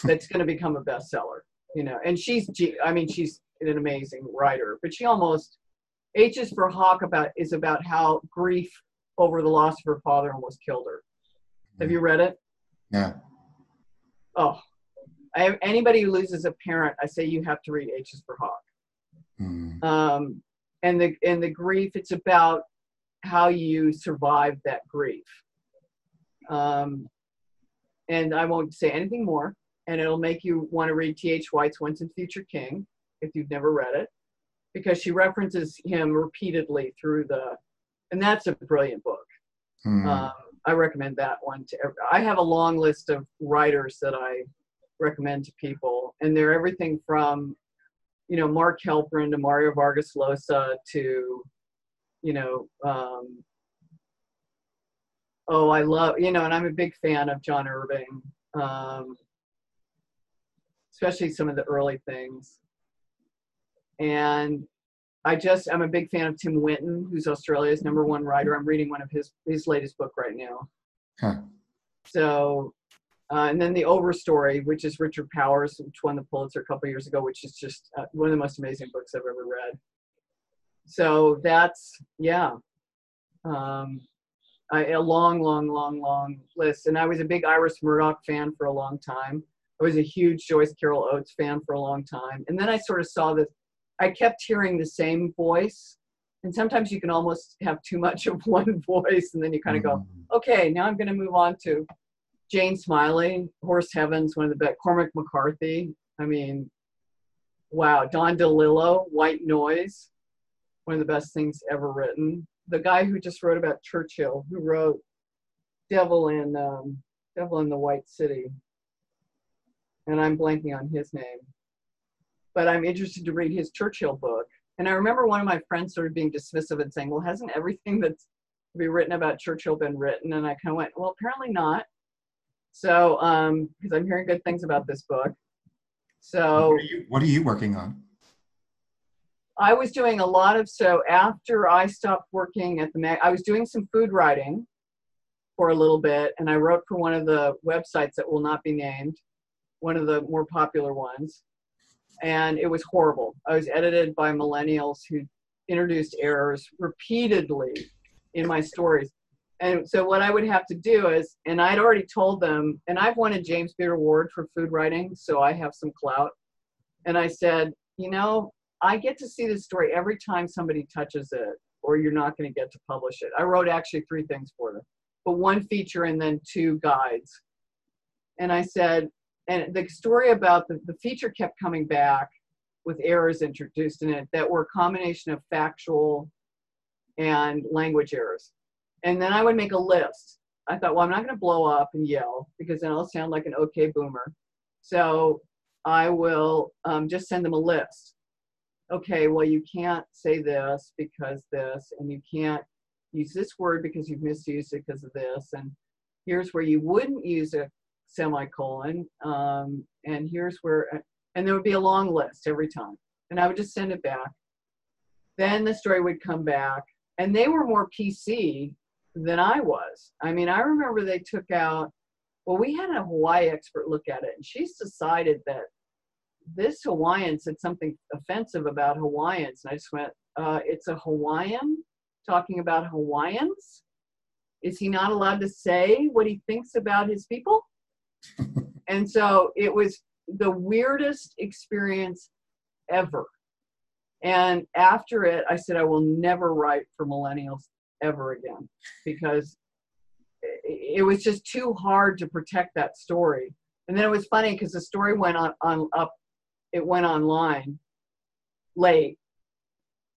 That's going to become a bestseller, you know. And she's, I mean, she's an amazing writer, but she almost, H is for Hawk is about how grief over the loss of her father almost killed her. Have you read it? Yeah. Oh, anybody who loses a parent, I say you have to read H is for Hawk. Mm. And the grief, it's about how you survive that grief. And I won't say anything more, and it'll make you want to read T.H. White's Once and Future King, if you've never read it, because she references him repeatedly through the, and that's a brilliant book. Mm. I recommend that one to every, I have a long list of writers that I recommend to people, and they're everything from, you know, Mark Halperin to Mario Vargas Llosa to, you know, oh, I love, you know, and I'm a big fan of John Irving, especially some of the early things. And I'm a big fan of Tim Winton, who's Australia's #1 writer. I'm reading one of his latest book right now. Huh. So, and then The Overstory, which is Richard Powers, which won the Pulitzer a couple of years ago, which is just one of the most amazing books I've ever read. So that's, yeah, a long, long, long, long list. And I was a big Iris Murdoch fan for a long time. I was a huge Joyce Carol Oates fan for a long time. And then I sort of saw this, I kept hearing the same voice, and sometimes you can almost have too much of one voice, and then you kind of go, okay, now I'm going to move on to Jane Smiley, Horace Heavens, one of the best, Cormac McCarthy, I mean, wow, Don DeLillo, White Noise, one of the best things ever written. The guy who just wrote about Churchill, who wrote Devil in the White City, and I'm blanking on his name. But I'm interested to read his Churchill book. And I remember one of my friends sort of being dismissive and saying, well, hasn't everything that's to be written about Churchill been written? And I kind of went, well, apparently not. So, because I'm hearing good things about this book. So what are you working on? I was doing a lot of, so after I stopped working at the mag, I was doing some food writing for a little bit. And I wrote for one of the websites that will not be named, one of the more popular ones. And it was horrible. I was edited by millennials who introduced errors repeatedly in my stories. And so what I would have to do is, and I'd already told them, and I've won a James Beard Award for food writing, so I have some clout. And I said, you know, I get to see this story every time somebody touches it, or you're not going to get to publish it. I wrote actually 3 things for them, but one feature and then 2 guides. And I said, and the story about the feature kept coming back with errors introduced in it that were a combination of factual and language errors. And then I would make a list. I thought, well, I'm not going to blow up and yell because then I'll sound like an okay boomer. So I will just send them a list. Okay, well, you can't say this because this, and you can't use this word because you've misused it because of this. And here's where you wouldn't use it. Semicolon, and here's where, and there would be a long list every time, and I would just send it back. Then the story would come back And they were more PC than I was. I mean, I remember they took out, well, we had a Hawaii expert look at it, and she's decided that this Hawaiian said something offensive about Hawaiians. And I just went, it's a Hawaiian talking about Hawaiians? Is he not allowed to say what he thinks about his people? And so it was the weirdest experience ever. And after it, I said, I will never write for millennials ever again, because it was just too hard to protect that story. And then it was funny because the story went it went online late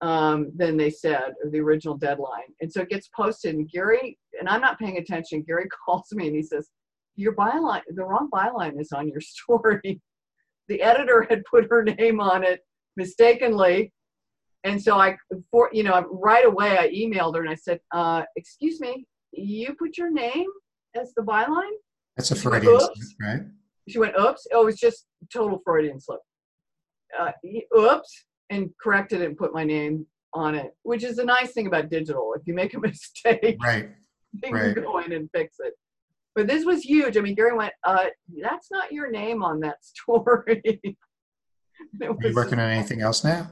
than they said, or the original deadline. And so it gets posted, and Gary, and I'm not paying attention, Gary calls me and he says, your byline, the wrong byline is on your story. The editor had put her name on it mistakenly. And so right away I emailed her and I said, excuse me, you put your name as the byline? That's a Freudian slip, right? She went, oops. Oh, it was just total Freudian slip. Oops. And corrected it and put my name on it, which is the nice thing about digital. If you make a mistake, right, you can go in and fix it. But this was huge. I mean, Gary went, that's not your name on that story. Are you working on anything else now?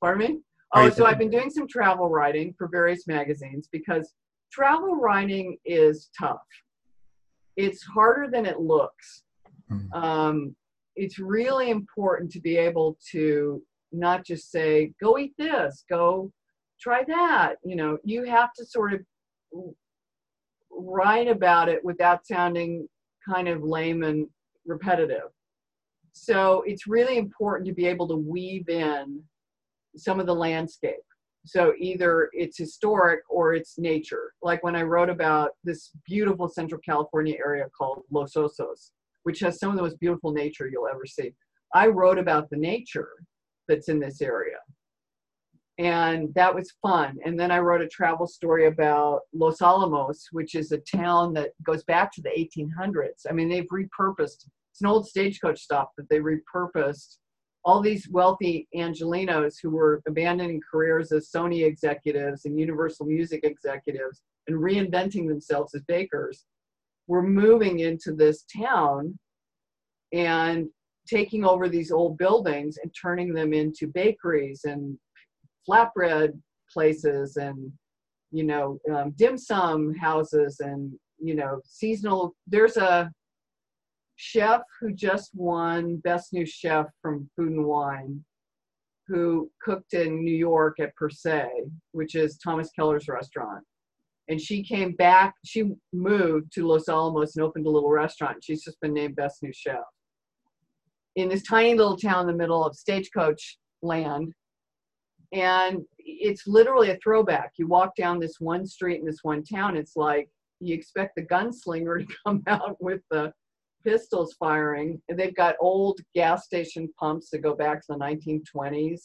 Pardon me? Oh, so I've been doing some travel writing for various magazines, because travel writing is tough. It's harder than it looks. Mm-hmm. It's really important to be able to not just say, go eat this, go try that. You know, you have to sort of write about it without sounding kind of lame and repetitive. So it's really important to be able to weave in some of the landscape. So either it's historic or it's nature. Like when I wrote about this beautiful Central California area called Los Osos, which has some of the most beautiful nature you'll ever see. I wrote about the nature that's in this area. And that was fun. And then I wrote a travel story about Los Alamos, which is a town that goes back to the 1800s. I mean, they've repurposed, it's an old stagecoach stop, but they repurposed all these wealthy Angelinos who were abandoning careers as Sony executives and Universal Music executives and reinventing themselves as bakers, were moving into this town and taking over these old buildings and turning them into bakeries and flatbread places and, you know, dim sum houses and, you know, seasonal. There's a chef who just won Best New Chef from Food and Wine, who cooked in New York at Per Se, which is Thomas Keller's restaurant. And she came back, she moved to Los Alamos and opened a little restaurant. She's just been named Best New Chef. In this tiny little town in the middle of stagecoach land. And it's literally a throwback. You walk down this one street in this one town, it's like you expect the gunslinger to come out with the pistols firing. And they've got old gas station pumps that go back to the 1920s.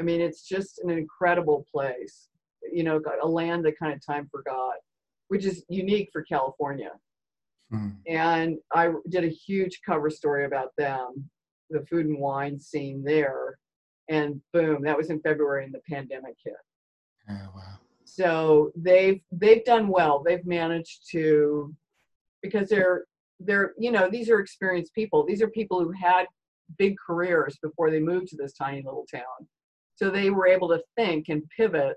I mean, it's just an incredible place. You know, a land that kind of time forgot, which is unique for California. Mm. And I did a huge cover story about them, the Food and Wine scene there. And boom, that was in February and the pandemic hit. Oh, wow. So they've done well. They've managed to, because they're, you know, these are experienced people. These are people who had big careers before they moved to this tiny little town. So they were able to think and pivot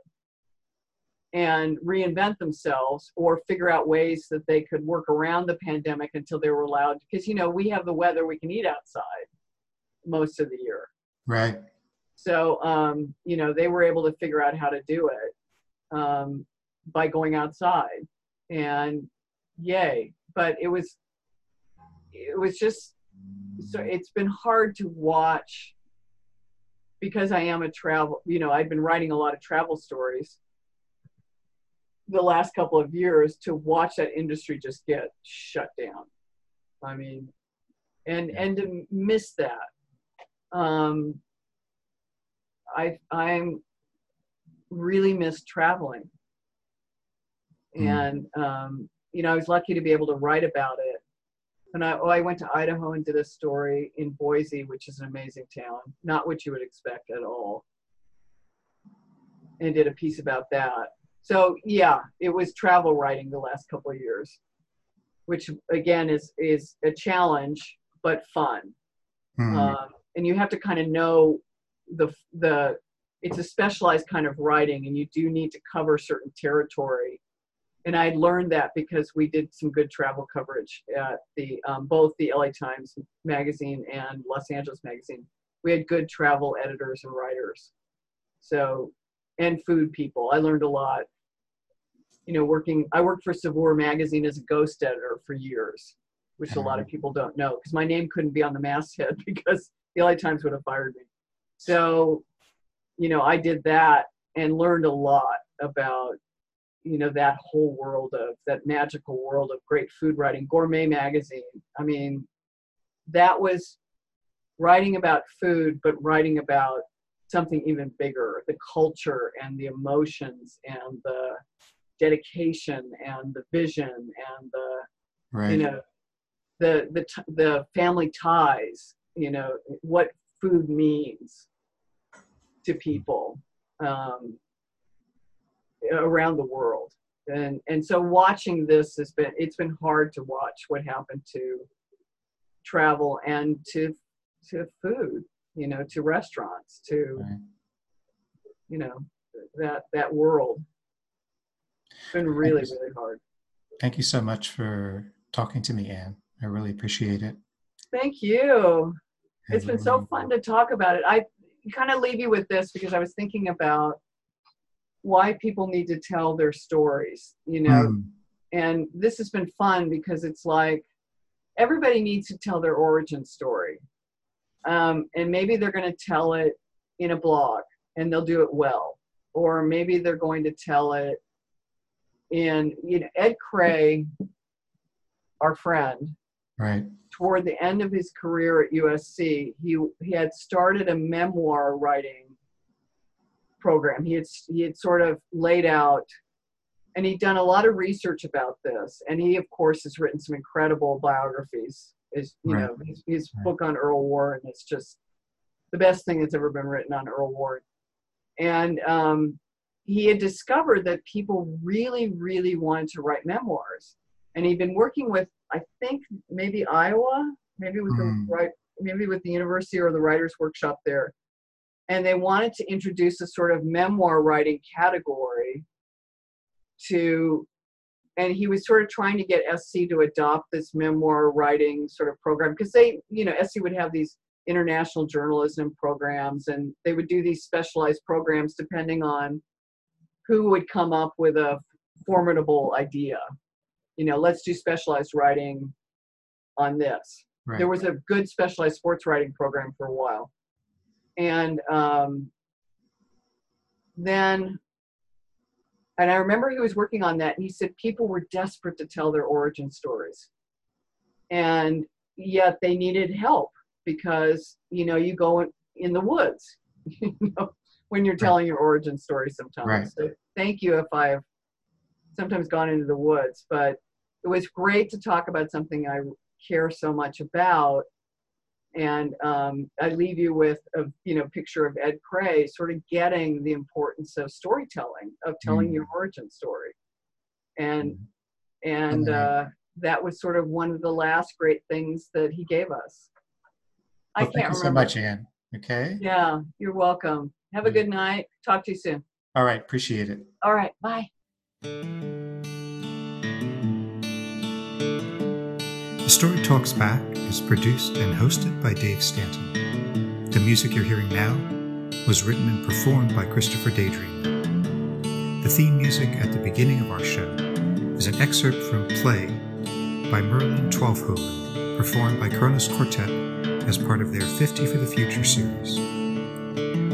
and reinvent themselves or figure out ways that they could work around the pandemic until they were allowed, because, you know, we have the weather, we can eat outside most of the year. Right. So, you know, they were able to figure out how to do it by going outside, and yay. But it was just, so it's been hard to watch, because I am a travel, you know, I've been writing a lot of travel stories the last couple of years, to watch that industry just get shut down. I mean, and to miss that. I'm really miss traveling. Mm. And, you know, I was lucky to be able to write about it. And I went to Idaho and did a story in Boise, which is an amazing town, not what you would expect at all. And did a piece about that. So yeah, it was travel writing the last couple of years, which again is a challenge, but fun. Mm-hmm. And you have to kind of know the it's a specialized kind of writing, and you do need to cover certain territory. And I learned that because we did some good travel coverage at the both the LA Times Magazine and Los Angeles Magazine. We had good travel editors and writers, so, and food people. I learned a lot, you know, I worked for Savour Magazine as a ghost editor for years, which a lot of people don't know, because my name couldn't be on the masthead because the LA Times would have fired me. So, you know, I did that and learned a lot about, you know, that whole world of, that magical world of great food writing, Gourmet Magazine. I mean, that was writing about food, but writing about something even bigger, the culture and the emotions and the dedication and the vision and the, right, you know, the family ties, you know, what food means to people around the world. And so watching this has been, it's been hard to watch what happened to travel and to food, you know, to restaurants, to, right, you know, that world. It's been really, really hard. Thank you so much for talking to me, Ann. I really appreciate it. Thank you. It's been so fun to talk about it. I kind of leave you with this because I was thinking about why people need to tell their stories, you know, and this has been fun because it's like everybody needs to tell their origin story. And maybe they're going to tell it in a blog and they'll do it well, or maybe they're going to tell it in, you know, Ed Cray, our friend, right, toward the end of his career at USC, he had started a memoir writing program. He had sort of laid out, and he'd done a lot of research about this. And he, of course, has written some incredible biographies. His book on Earl Warren is just the best thing that's ever been written on Earl Warren. And he had discovered that people really, really wanted to write memoirs. And he'd been working with, I think, maybe Iowa, maybe with the university or the writers' workshop there. And they wanted to introduce a sort of memoir writing category to, and he was sort of trying to get SC to adopt this memoir writing sort of program, because they, you know, SC would have these international journalism programs, and they would do these specialized programs depending on who would come up with a formidable idea. You know, let's do specialized writing on this. Right. There was a good specialized sports writing program for a while. And then I remember he was working on that, and he said people were desperate to tell their origin stories. And yet they needed help because, you know, you go in the woods, you know, when you're telling your origin story sometimes. Right. So thank you if I've sometimes gone into the woods, but it was great to talk about something I care so much about. And I leave you with a, you know, picture of Ed Cray sort of getting the importance of storytelling, of telling your origin story. And that was sort of one of the last great things that he gave us. Well, thank you so much, Ann. Okay. Yeah, you're welcome. Have a good night. Talk to you soon. All right. Appreciate it. All right. Bye. The Story Talks Back is produced and hosted by Dave Stanton. The music you're hearing now was written and performed by Christopher Daydream. The theme music at the beginning of our show is an excerpt from Play by Merlin Twaalfhoven, performed by Kronos Quartet as part of their 50 for the Future series.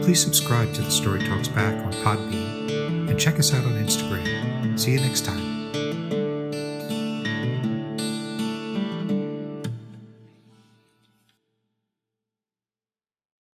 Please subscribe to The Story Talks Back on Podbean and check us out on Instagram. See you next time.